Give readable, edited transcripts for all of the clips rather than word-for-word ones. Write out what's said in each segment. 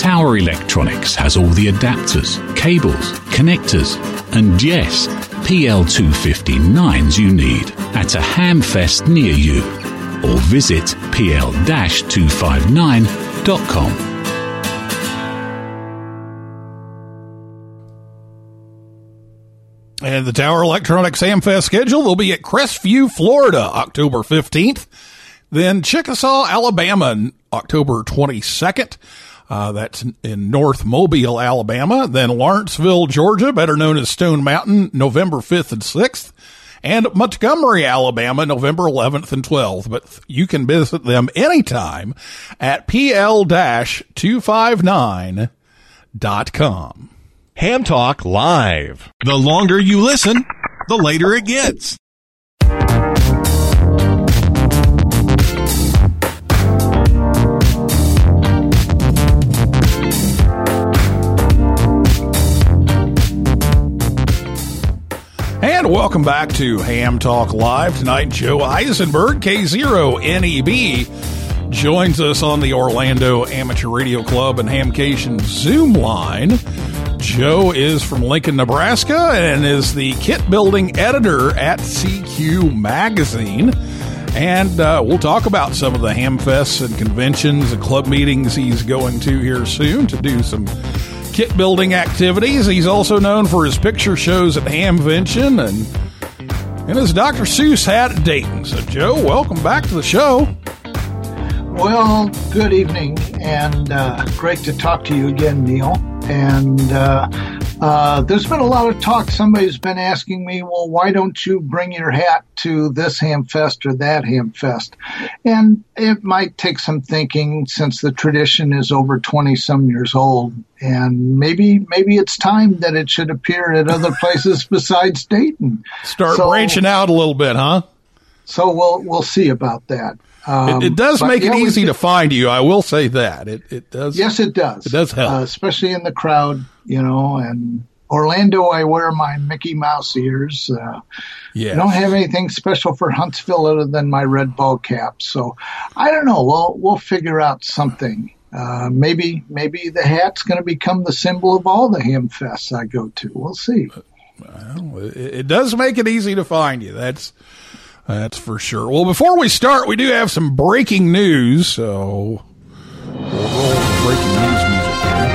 Tower Electronics has all the adapters, cables, connectors, and yes, PL-259s you need at a hamfest near you, or visit pl-259.com. And the Tower Electronics Hamfest schedule will be at Crestview, Florida, October 15th. Then Chickasaw, Alabama, October 22nd. That's in North Mobile, Alabama. Then Lawrenceville, Georgia, better known as Stone Mountain, November 5th and 6th. And Montgomery, Alabama, November 11th and 12th. But you can visit them anytime at pl-259.com. Ham Talk Live. The longer you listen, the later it gets. And welcome back to Ham Talk Live. Tonight, Joe Eisenberg, K0NEB. Joins us on the Orlando Amateur Radio Club and Hamcation Zoom line. Joe is from Lincoln, Nebraska, and is the kit building editor at CQ Magazine. And we'll talk about some of the hamfests and conventions and club meetings he's going to here soon to do some kit building activities. He's also known for his picture shows at Hamvention and his Dr. Seuss hat at Dayton. So, Joe, welcome back to the show. Well, good evening, and great to talk to you again, Neil. And there's been a lot of talk. Somebody's been asking me, well, why don't you bring your hat to this Hamfest or that Hamfest? And it might take some thinking since the tradition is over 20-some years old. And maybe it's time that it should appear at other places besides Dayton. Start branching out a little bit, huh? So we'll see about that. It does make it easy to find you. I will say that it does. Yes, it does. It does help, especially in the crowd, you know. And Orlando, I wear my Mickey Mouse ears. Yeah, I don't have anything special for Huntsville other than my red ball cap. So I don't know. We'll figure out something. Maybe the hat's going to become the symbol of all the Hamfests I go to. We'll see. Well, it does make it easy to find you. That's for sure. Well, before we start, we do have some breaking news, so we'll roll the breaking news music here.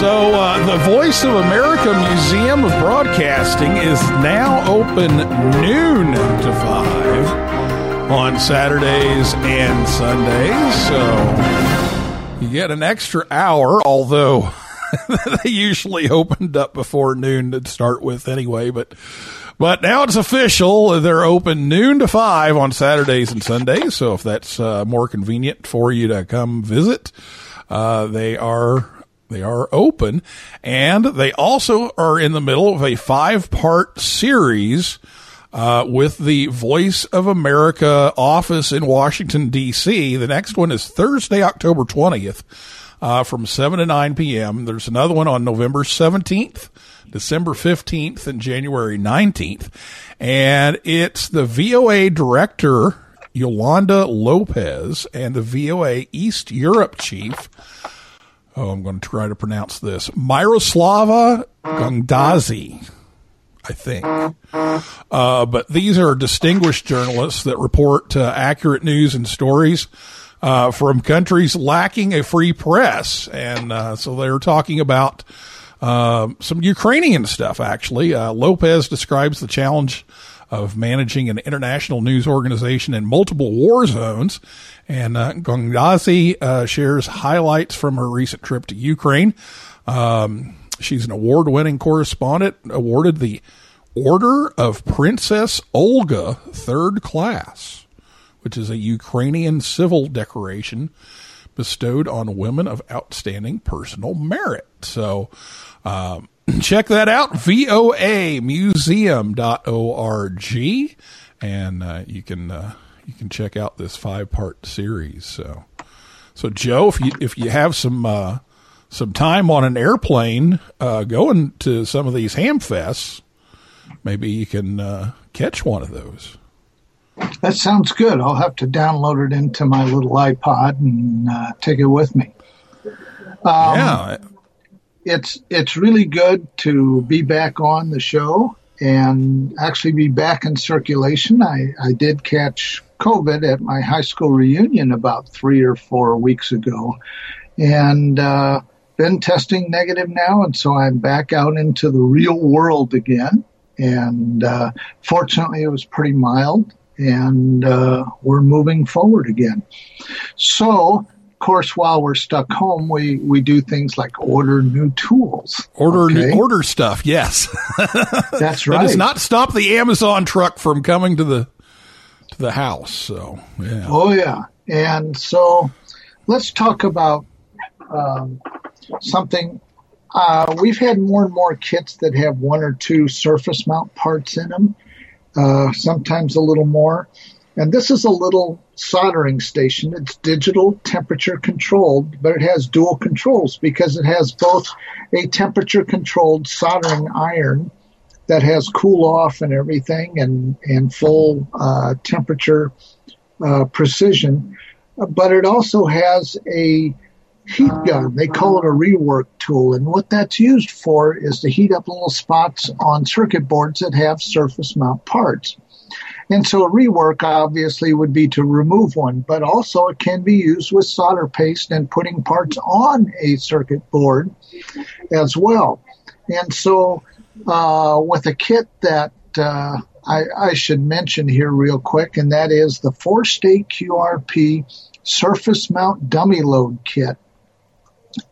So the Voice of America Museum of Broadcasting is now open noon to 5 on Saturdays and Sundays, so you get an extra hour, although they usually opened up before noon to start with anyway, but now it's official. They're open noon to 5 on Saturdays and Sundays, so if that's more convenient for you to come visit, they are open. And they also are in the middle of a 5-part series with the Voice of America office in Washington, D.C. The next one is Thursday, October 20th. From 7 to 9 p.m. There's another one on November 17th, December 15th, and January 19th. And it's the VOA director, Yolanda Lopez, and the VOA East Europe chief, I'm going to try to pronounce this, Miroslava Gangdazi, I think. But these are distinguished journalists that report accurate news and stories from countries lacking a free press. And so they're talking about some Ukrainian stuff, actually. Lopez describes the challenge of managing an international news organization in multiple war zones. And Gangdazi shares highlights from her recent trip to Ukraine. She's an award-winning correspondent, awarded the Order of Princess Olga, 3rd Class, which is a Ukrainian civil decoration bestowed on women of outstanding personal merit. So check that out, voamuseum.org, and you can check out this 5-part series. So Joe, if you have some time on an airplane going to some of these Hamfests, maybe you can catch one of those. That sounds good. I'll have to download it into my little iPod and take it with me. Yeah. It's really good to be back on the show and actually be back in circulation. I did catch COVID at my high school reunion about 3 or 4 weeks ago, and been testing negative now, and so I'm back out into the real world again. And fortunately, it was pretty mild. And we're moving forward again. So, of course, while we're stuck home, we do things like order new tools. Order stuff, yes. That's right. That does not stop the Amazon truck from coming to the house. So, yeah. Oh, yeah. And so let's talk about something. We've had more and more kits that have 1 or 2 surface mount parts in them. Sometimes a little more. And this is a little soldering station. It's digital, temperature controlled, but it has dual controls because it has both a temperature controlled soldering iron that has cool off and everything and full temperature precision. But it also has a heat gun. They call it a rework tool, and what that's used for is to heat up little spots on circuit boards that have surface mount parts. And so a rework obviously would be to remove one, but also it can be used with solder paste and putting parts on a circuit board as well. And so with a kit that I should mention here real quick, and that is the 4-State QRP Surface Mount Dummy Load Kit.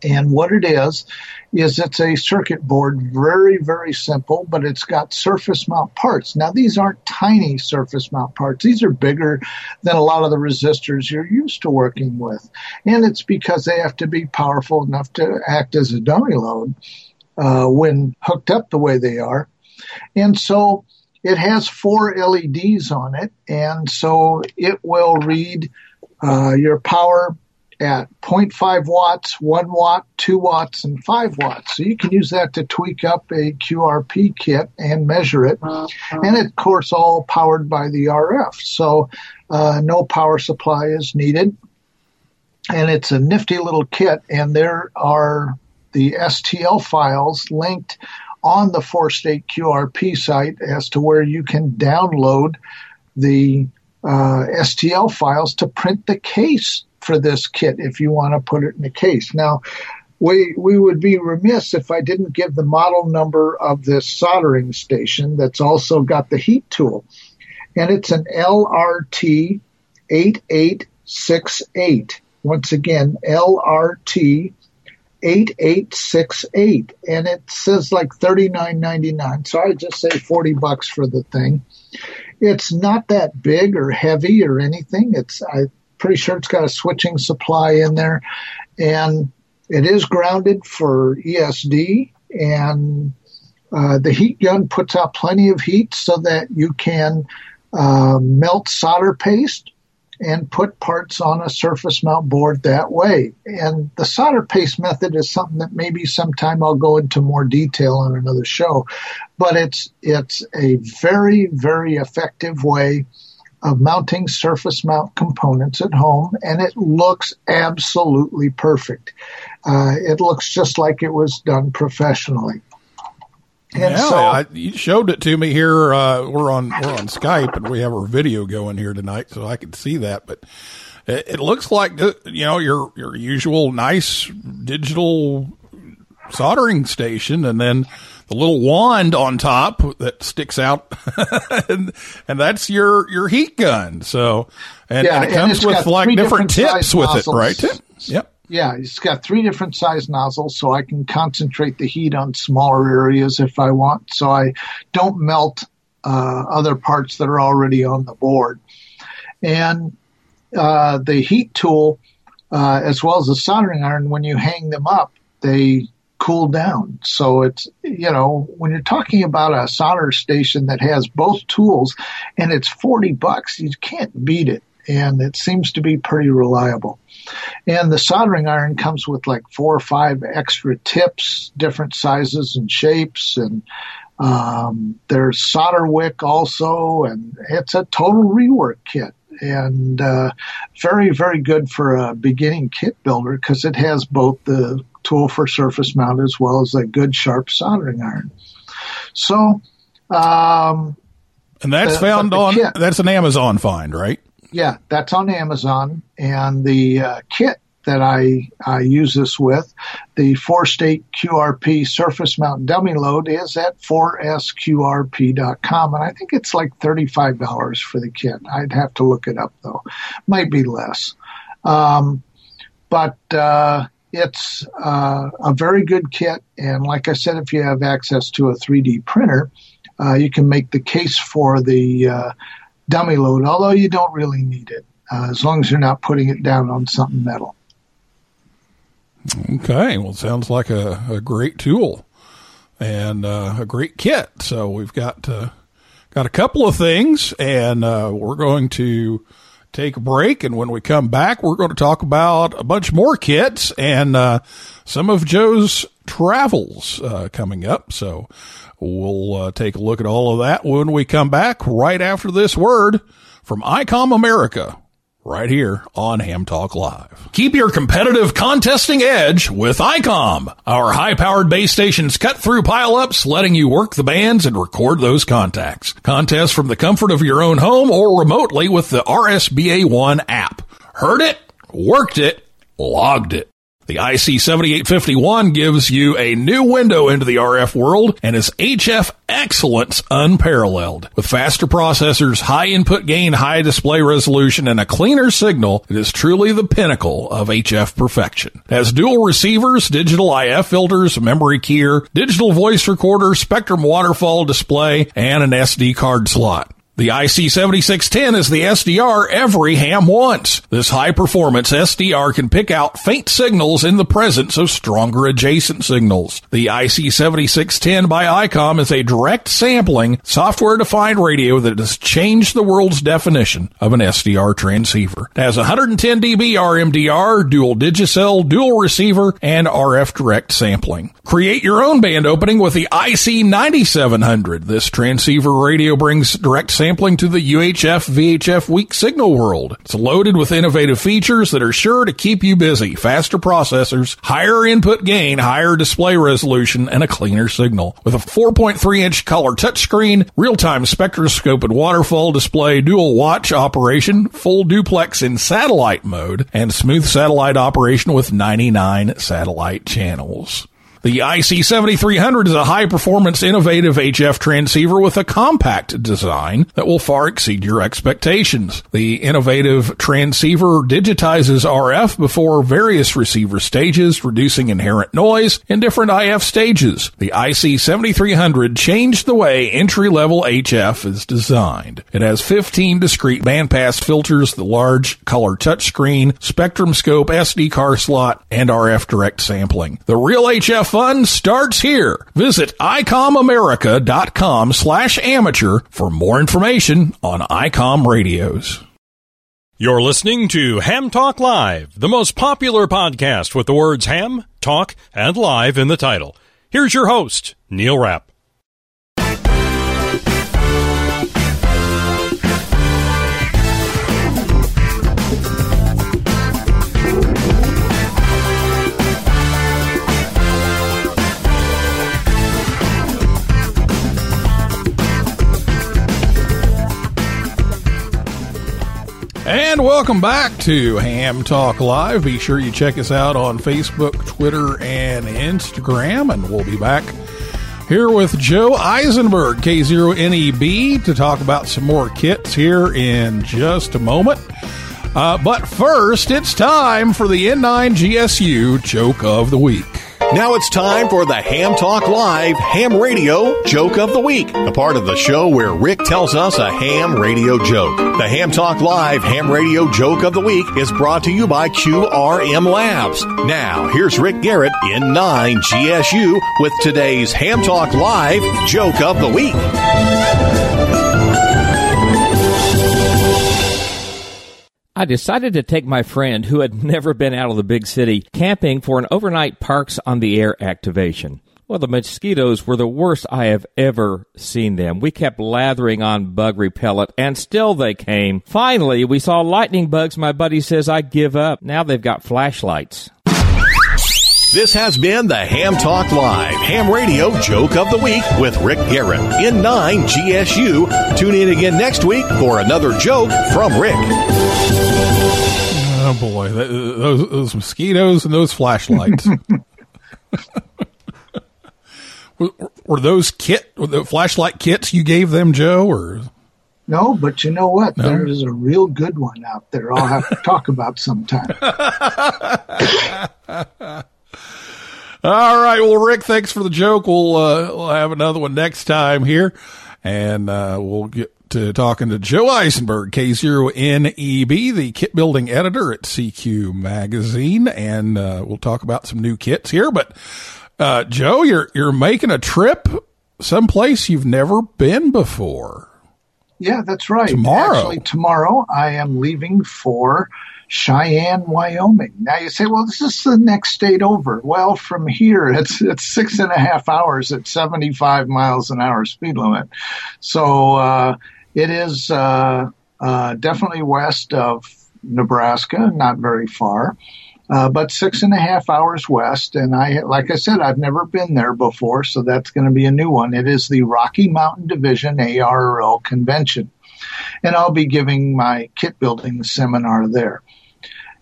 And what it is it's a circuit board, very, very simple, but it's got surface mount parts. Now, these aren't tiny surface mount parts. These are bigger than a lot of the resistors you're used to working with. And it's because they have to be powerful enough to act as a dummy load when hooked up the way they are. And so it has 4 LEDs on it, and so it will read your power at 0.5 watts, 1 watt, 2 watts, and 5 watts. So you can use that to tweak up a QRP kit and measure it. And, of course, all powered by the RF. So no power supply is needed. And it's a nifty little kit, and there are the STL files linked on the 4-State QRP site as to where you can download the STL files to print the case for this kit if you want to put it in a case. Now, we would be remiss if I didn't give the model number of this soldering station that's also got the heat tool. And it's an LRT 8868. Once again, LRT 8868, and it says like $39.99, so I just say $40 for the thing. It's not that big or heavy or anything. I'm pretty sure it's got a switching supply in there, and it is grounded for ESD, and the heat gun puts out plenty of heat so that you can melt solder paste and put parts on a surface mount board that way. And the solder paste method is something that maybe sometime I'll go into more detail on another show. But it's a very, very effective way of mounting surface mount components at home, and it looks absolutely perfect. It looks just like it was done professionally. And yeah, so, you showed it to me here. We're on Skype, and we have our video going here tonight, so I can see that. But it looks like your usual nice digital soldering station, and then the little wand on top that sticks out, and that's your heat gun. So and it comes with like different tips with nozzles. It, right? Yep. Yeah, it's got 3 different size nozzles, so I can concentrate the heat on smaller areas if I want, so I don't melt other parts that are already on the board. And the heat tool, as well as the soldering iron, when you hang them up, they cool down. So it's, when you're talking about a solder station that has both tools and it's $40, you can't beat it. And it seems to be pretty reliable. And the soldering iron comes with like 4 or 5 extra tips, different sizes and shapes, and there's solder wick also, and it's a total rework kit, and very, very good for a beginning kit builder because it has both the tool for surface mount as well as a good sharp soldering iron. So, and that's found on kit. That's an Amazon find, right? Yeah, that's on Amazon, and the kit that I use this with, the 4-State QRP Surface Mount Dummy Load, is at 4sqrp.com, and I think it's like $35 for the kit. I'd have to look it up, though. Might be less. But it's a very good kit, and like I said, if you have access to a 3D printer, you can make the case for the dummy load, although you don't really need it, as long as you're not putting it down on something metal. Okay, well, it sounds like a great tool and a great kit. So we've got a couple of things, and we're going to take a break, and when we come back, we're going to talk about a bunch more kits and some of Joe's travels coming up. So we'll take a look at all of that when we come back right after this word from ICOM America, right here on Ham Talk Live. Keep your competitive contesting edge with ICOM, our high-powered base stations cut through pileups, letting you work the bands and record those contacts. Contest from the comfort of your own home or remotely with the RSBA1 app. Heard it, worked it, logged it. The IC7851 gives you a new window into the RF world and is HF excellence unparalleled. With faster processors, high input gain, high display resolution, and a cleaner signal, it is truly the pinnacle of HF perfection. It has dual receivers, digital IF filters, memory keyer, digital voice recorder, spectrum waterfall display, and an SD card slot. The IC7610 is the SDR every ham wants. This high-performance SDR can pick out faint signals in the presence of stronger adjacent signals. The IC7610 by ICOM is a direct sampling, software-defined radio that has changed the world's definition of an SDR transceiver. It has 110 dB RMDR, dual digicel, dual receiver, and RF direct sampling. Create your own band opening with the IC9700. This transceiver radio brings direct sampling to the UHF-VHF weak signal world. It's loaded with innovative features that are sure to keep you busy. Faster processors, higher input gain, higher display resolution, and a cleaner signal. With a 4.3-inch color touchscreen, real-time spectroscope and waterfall display, dual watch operation, full duplex in satellite mode, and smooth satellite operation with 99 satellite channels. The IC7300 is a high-performance, innovative HF transceiver with a compact design that will far exceed your expectations. The innovative transceiver digitizes RF before various receiver stages, reducing inherent noise in different IF stages. The IC7300 changed the way entry-level HF is designed. It has 15 discrete bandpass filters, the large color touchscreen, spectrum scope, SD card slot, and RF direct sampling. The real HF fun starts here. Visit ICOMAmerica.com/amateur for more information on ICOM radios. You're listening to Ham Talk Live, the most popular podcast with the words ham, talk, and live in the title. Here's your host, Neil Rapp. And welcome back to Ham Talk Live. Be sure you check us out on Facebook, Twitter, and Instagram. And we'll be back here with Joe Eisenberg, K0NEB, to talk about some more kits here in just a moment. But first, it's time for the N9GSU Joke of the Week. Now it's time for the Ham Talk Live Ham Radio Joke of the Week, the part of the show where Rick tells us a ham radio joke. The Ham Talk Live Ham Radio Joke of the Week is brought to you by QRM Labs. Now, here's Rick Garrett in N9GSU with today's Ham Talk Live Joke of the Week. I decided to take my friend, who had never been out of the big city, camping for an overnight Parks on the Air activation. Well, the mosquitoes were the worst I have ever seen them. We kept lathering on bug repellent, and still they came. Finally, we saw lightning bugs. My buddy says, I give up. Now they've got flashlights. This has been the Ham Talk Live Ham Radio Joke of the Week with Rick Garrett in N9GSU. Tune in again next week for another joke from Rick. Oh, boy. Those mosquitoes and those flashlights. Were those the flashlight kits you gave them, Joe? Or no, but you know what? No? There is a real good one out there I'll have to talk about sometime. All right. Well, Rick, thanks for the joke. We'll have another one next time here, and we'll get to talking to Joe Eisenberg, K0NEB, the kit building editor at CQ Magazine, and we'll talk about some new kits here. But Joe, you're making a trip someplace you've never been before. Yeah, that's right. Tomorrow, I am leaving for Cheyenne, Wyoming. Now you say, well, this is the next state over. Well, from here, it's 6.5 hours at 75 miles an hour speed limit. So it is definitely west of Nebraska, not very far, but 6.5 hours west. And like I said, I've never been there before, so that's going to be a new one. It is the Rocky Mountain Division ARRL convention. And I'll be giving my kit building seminar there.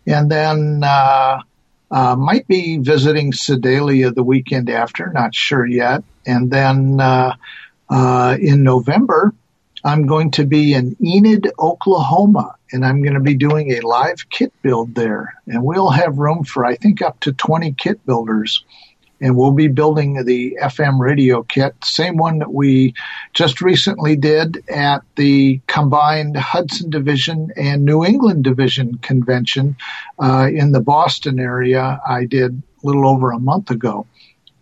And then Might be visiting Sedalia the weekend after, not sure yet. And then in November, I'm going to be in Enid, Oklahoma, and I'm going to be doing a live kit build there. And we'll have room for, I think, up to 20 kit builders. And we'll be building the FM radio kit, same one that we just recently did at the combined Hudson Division and New England Division convention in the Boston area. I did a little over a month ago.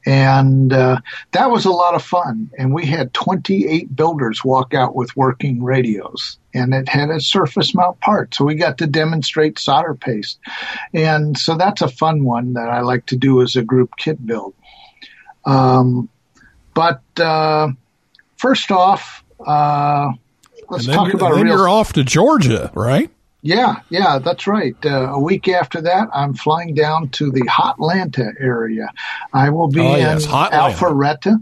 And that was a lot of fun. And we had 28 builders walk out with working radios. And it had a surface mount part. So we got to demonstrate solder paste. And so that's a fun one that I like to do as a group kit build. First off, let's talk about then you're off to Georgia, right? Yeah, that's right. A week after that, I'm flying down to the Hotlanta area. I will be in Alpharetta,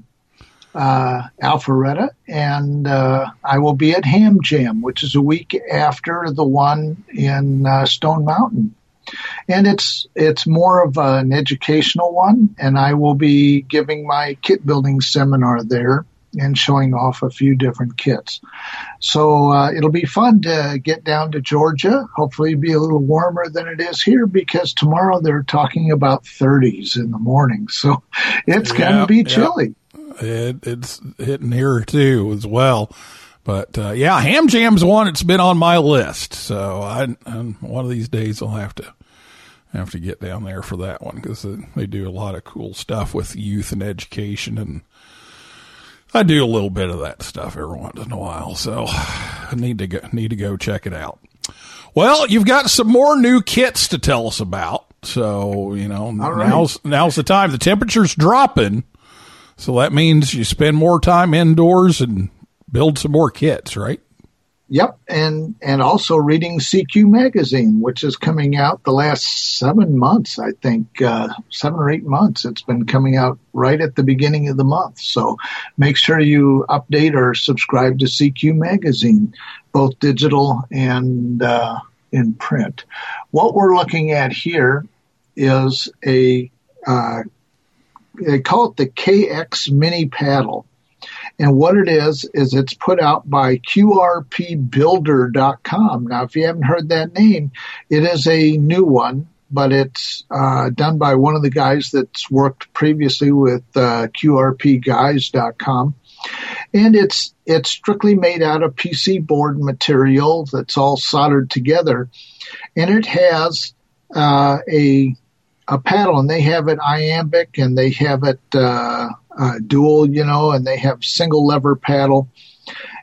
and I will be at Ham Jam, which is a week after the one in Stone Mountain. And it's more of an educational one, and I will be giving my kit building seminar there and showing off a few different kits. So it'll be fun to get down to Georgia. Hopefully it'll be a little warmer than it is here, because tomorrow they're talking about 30s in the morning. So it's going to be chilly. It's hitting here too as well. But Ham Jam's one that's been on my list. So one of these days I'll have to get down there for that one, because they do a lot of cool stuff with youth and education, and I do a little bit of that stuff every once in a while, so I need to go check it out. Well, you've got some more new kits to tell us about, so right. Now's the time. The temperature's dropping, so that means you spend more time indoors and build some more kits, right? Yep, and also reading CQ Magazine, which is coming out the last 7 months, I think, 7 or 8 months. It's been coming out right at the beginning of the month. So make sure you update or subscribe to CQ Magazine, both digital and in print. What we're looking at here is they call it the KX Mini Paddle. And what it is it's put out by QRPbuilder.com. Now, if you haven't heard that name, it is a new one, but it's done by one of the guys that's worked previously with QRPguys.com. And it's strictly made out of PC board material that's all soldered together. And it has a paddle, and they have it iambic, and they have it dual, and they have single lever paddle.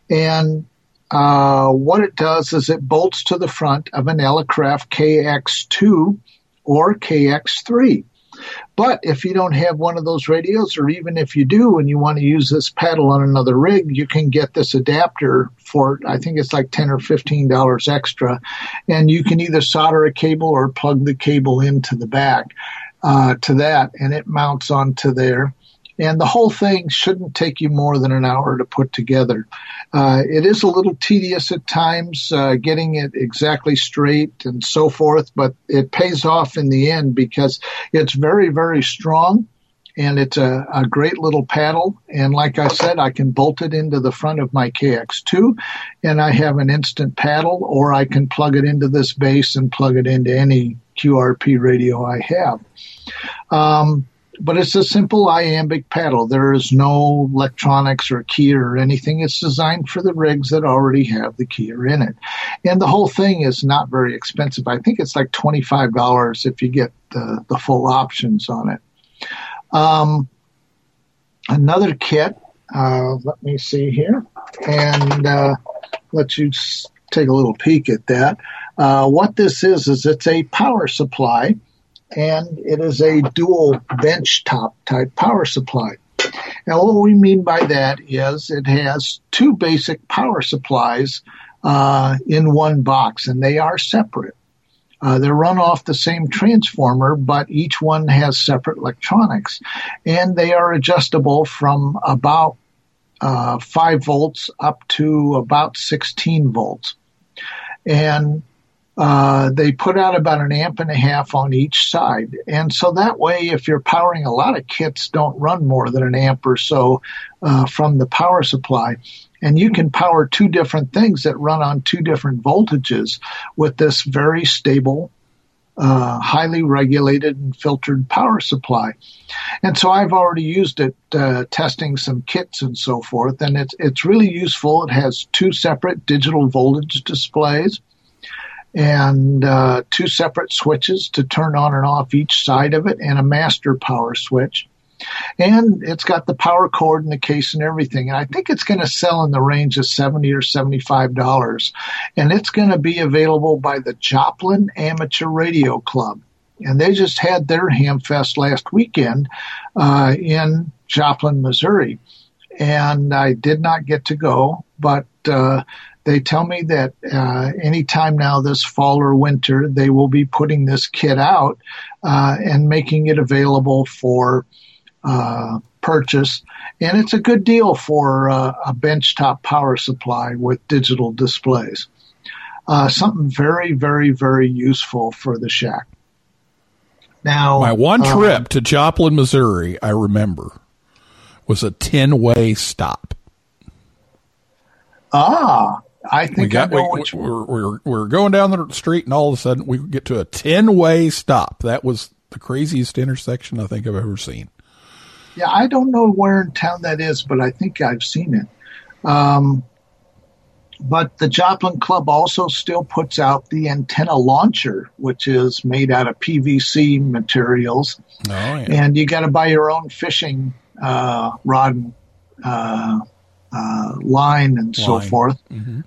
And what it does is it bolts to the front of an Alacraft KX2 or KX3. But if you don't have one of those radios, or even if you do and you want to use this paddle on another rig, you can get this adapter for, I think it's like $10 or $15 extra. And you can either solder a cable or plug the cable into the back to that, and it mounts onto there. And the whole thing shouldn't take you more than an hour to put together. It is a little tedious at times, getting it exactly straight and so forth, but it pays off in the end because it's very, very strong, and it's a great little paddle. And like I said, I can bolt it into the front of my KX2, and I have an instant paddle, or I can plug it into this base and plug it into any QRP radio I have. But it's a simple iambic paddle. There is no electronics or key or anything. It's designed for the rigs that already have the keyer in it. And the whole thing is not very expensive. I think it's like $25 if you get the full options on it. Another kit, let me see here, and let you take a little peek at that. What this is it's a power supply. And it is a dual benchtop type power supply. Now, what we mean by that is it has two basic power supplies in one box, and they are separate. They're run off the same transformer, but each one has separate electronics. And they are adjustable from about 5 volts up to about 16 volts. And They put out about 1.5 amps on each side. And so that way, if you're powering a lot of kits, don't run more than 1 amp or so from the power supply. And you can power two different things that run on two different voltages with this very stable, highly regulated and filtered power supply. And so I've already used it testing some kits and so forth. And it's really useful. It has two separate digital voltage displays and two separate switches to turn on and off each side of it, and a master power switch. And it's got the power cord and the case and everything. And I think it's going to sell in the range of $70 or $75. And it's going to be available by the Joplin Amateur Radio Club. And they just had their Hamfest last weekend in Joplin, Missouri. And I did not get to go, but they tell me that anytime now this fall or winter, they will be putting this kit out and making it available for purchase. And it's a good deal for a benchtop power supply with digital displays. Something very, very, very useful for the shack. Now, my one trip to Joplin, Missouri, I remember, was a 10-way stop. Ah, I think we were going down the street, and all of a sudden we get to a 10-way stop. That was the craziest intersection I think I've ever seen. Yeah, I don't know where in town that is, but I think I've seen it. But the Joplin Club also still puts out the antenna launcher, which is made out of PVC materials. Oh, yeah. And you got to buy your own fishing rod and line and so forth. Mm-hmm.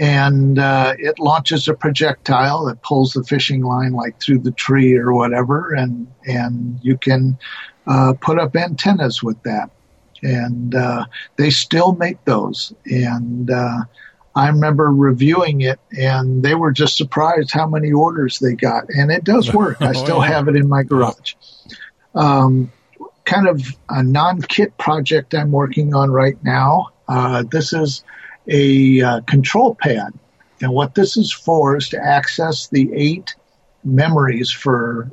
And it launches a projectile that pulls the fishing line like through the tree or whatever, and you can put up antennas with that. And they still make those. And I remember reviewing it, and they were just surprised how many orders they got. And it does work. I still have it in my garage. Kind of a non-kit project I'm working on right now. This is a control pad. And what this is for is to access the 8 memories for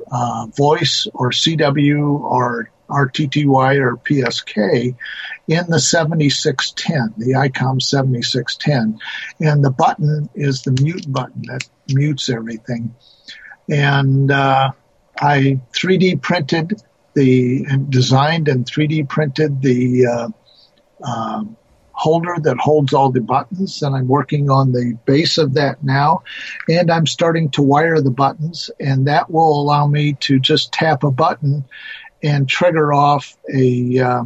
voice or CW or RTTY or PSK in the 7610, the ICOM 7610. And the button is the mute button that mutes everything. And I 3D printed designed and 3D printed the holder that holds all the buttons, and I'm working on the base of that now, and I'm starting to wire the buttons, and that will allow me to just tap a button and trigger off a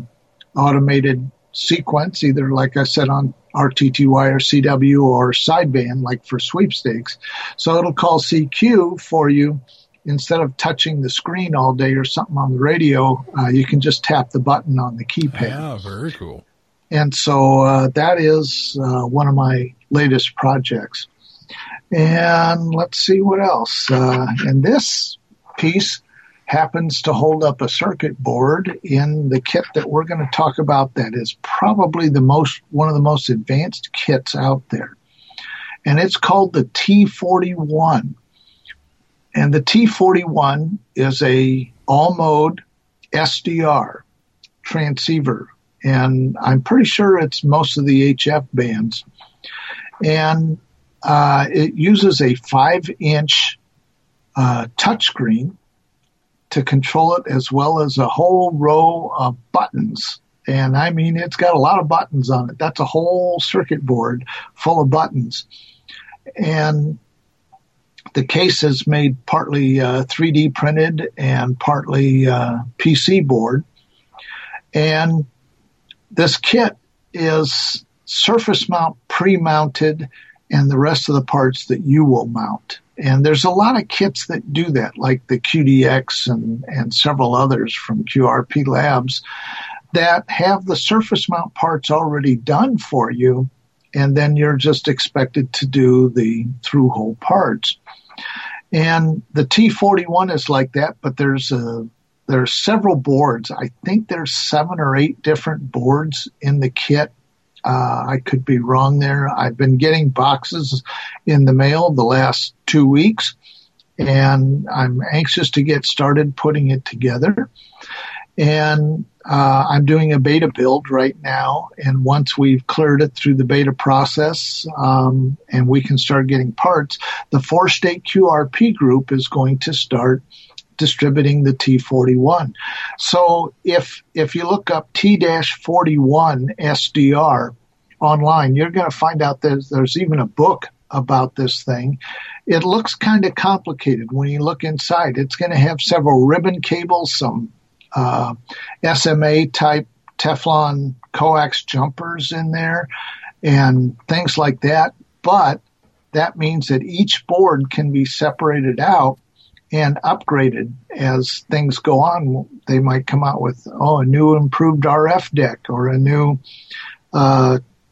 automated sequence, either like I said on RTTY or CW or sideband like for sweepstakes. So it'll call CQ for you. Instead of touching the screen all day or something on the radio, you can just tap the button on the keypad. Ah, very cool. And so that is one of my latest projects. And let's see what else. And this piece happens to hold up a circuit board in the kit that we're going to talk about that is probably one of the most advanced kits out there. And it's called the T41. And the T41 is a all-mode SDR transceiver, and I'm pretty sure it's most of the HF bands. And it uses a 5-inch touchscreen to control it, as well as a whole row of buttons. And, I mean, it's got a lot of buttons on it. That's a whole circuit board full of buttons. And the case is made partly 3D printed and partly PC board. And this kit is surface mount, pre-mounted, and the rest of the parts that you will mount. And there's a lot of kits that do that, like the QDX and several others from QRP Labs that have the surface mount parts already done for you, and then you're just expected to do the through-hole parts. And the T41 is like that, but there's several boards. I think there's 7 or 8 different boards in the kit I could be wrong there. I've been getting boxes in the mail the last 2 weeks, and I'm anxious to get started putting it together. And I'm doing a beta build right now, and once we've cleared it through the beta process and we can start getting parts, the Four State QRP group is going to start distributing the T41. So if you look up T-41SDR online, you're going to find out there's even a book about this thing. It looks kind of complicated when you look inside. It's going to have several ribbon cables, some SMA-type Teflon coax jumpers in there and things like that. But that means that each board can be separated out and upgraded as things go on. They might come out with, a new improved RF deck or a new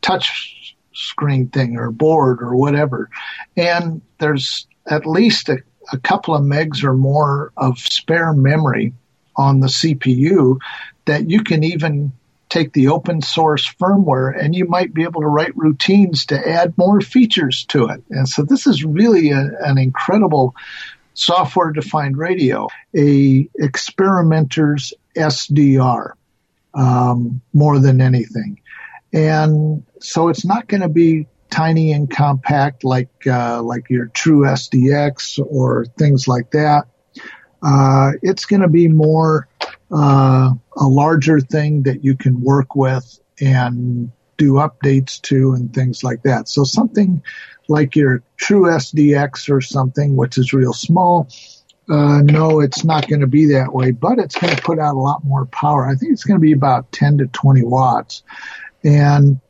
touch screen thing or board or whatever. And there's at least a couple of megs or more of spare memory on the CPU that you can even take the open source firmware and you might be able to write routines to add more features to it. And so this is really an incredible software-defined radio, a experimenter's SDR more than anything. And so it's not going to be tiny and compact like your true SDX or things like that. It's going to be more a larger thing that you can work with and do updates to and things like that. So something like your true SDX or something, which is real small, no, it's not going to be that way, but it's going to put out a lot more power. I think it's going to be about 10 to 20 watts. And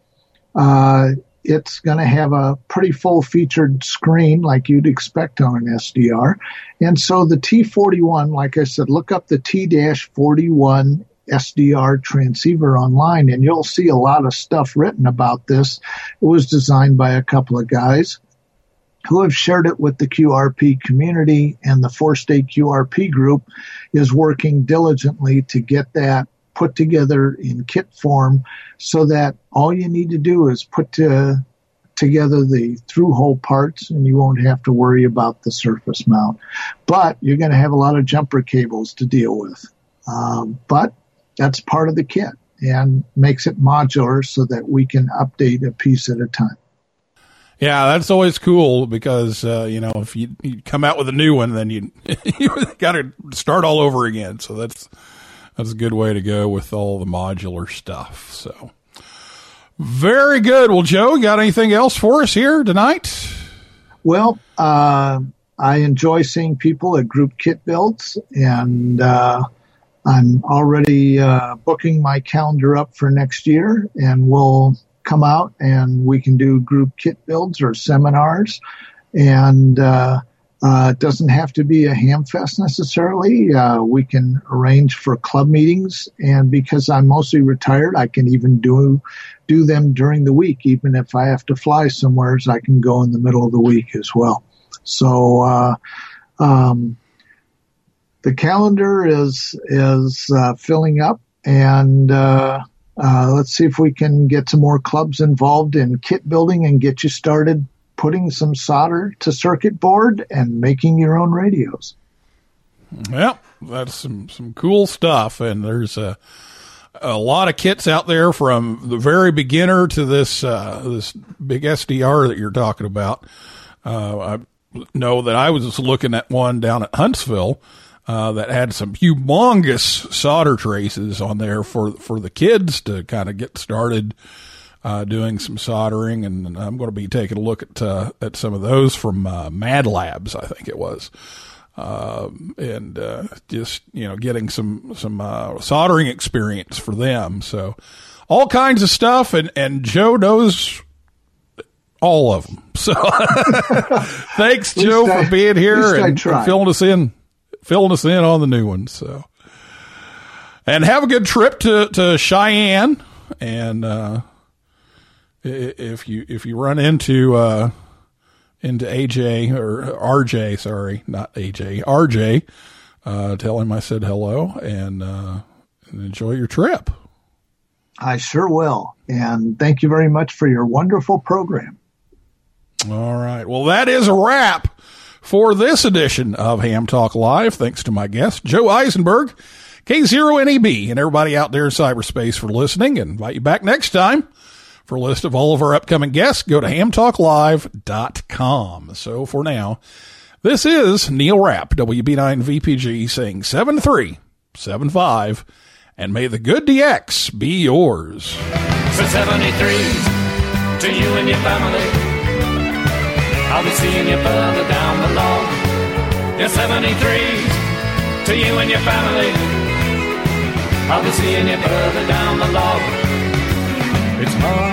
it's going to have a pretty full-featured screen like you'd expect on an SDR. And so the T41, like I said, look up the T-41 SDR transceiver online, and you'll see a lot of stuff written about this. It was designed by a couple of guys who have shared it with the QRP community, and the four-state QRP group is working diligently to get that put together in kit form so that all you need to do is put together the through-hole parts and you won't have to worry about the surface mount. But you're going to have a lot of jumper cables to deal with. But that's part of the kit and makes it modular so that we can update a piece at a time. Yeah, that's always cool because, if you come out with a new one, then you got to start all over again. So that's a good way to go with all the modular stuff. So very good. Well, Joe, you got anything else for us here tonight? Well, I enjoy seeing people at group kit builds, and I'm already booking my calendar up for next year, and we'll come out and we can do group kit builds or seminars. And it doesn't have to be a ham fest necessarily. We can arrange for club meetings, and because I'm mostly retired, I can even do them during the week. Even if I have to fly somewhere, so I can go in the middle of the week as well. So the calendar is filling up, and let's see if we can get some more clubs involved in kit building and get you started putting some solder to circuit board and making your own radios. Well, that's some cool stuff. And there's a lot of kits out there from the very beginner to this, this big SDR that you're talking about. I know that I was looking at one down at Huntsville, that had some humongous solder traces on there for the kids to kind of get started doing some soldering, and I'm going to be taking a look at some of those from Mad Labs, I think it was, and just getting some soldering experience for them. So all kinds of stuff, and Joe knows all of them. So thanks, Joe, for being here and filling us in on the new ones. So, and have a good trip to Cheyenne, and If you run into AJ or RJ, sorry, not AJ, RJ, tell him I said hello and enjoy your trip. I sure will. And thank you very much for your wonderful program. All right. Well, that is a wrap for this edition of Ham Talk Live. Thanks to my guest, Joe Eisenberg, K0NEB, and everybody out there in cyberspace for listening. And invite you back next time. For a list of all of our upcoming guests, go to hamtalklive.com. So for now, this is Neil Rapp, WB9VPG, saying 7375, and may the good DX be yours. For 73, to you and your family, I'll be seeing you further down below. Yeah, 73, to you and your family, I'll be seeing you further down below. It's hard.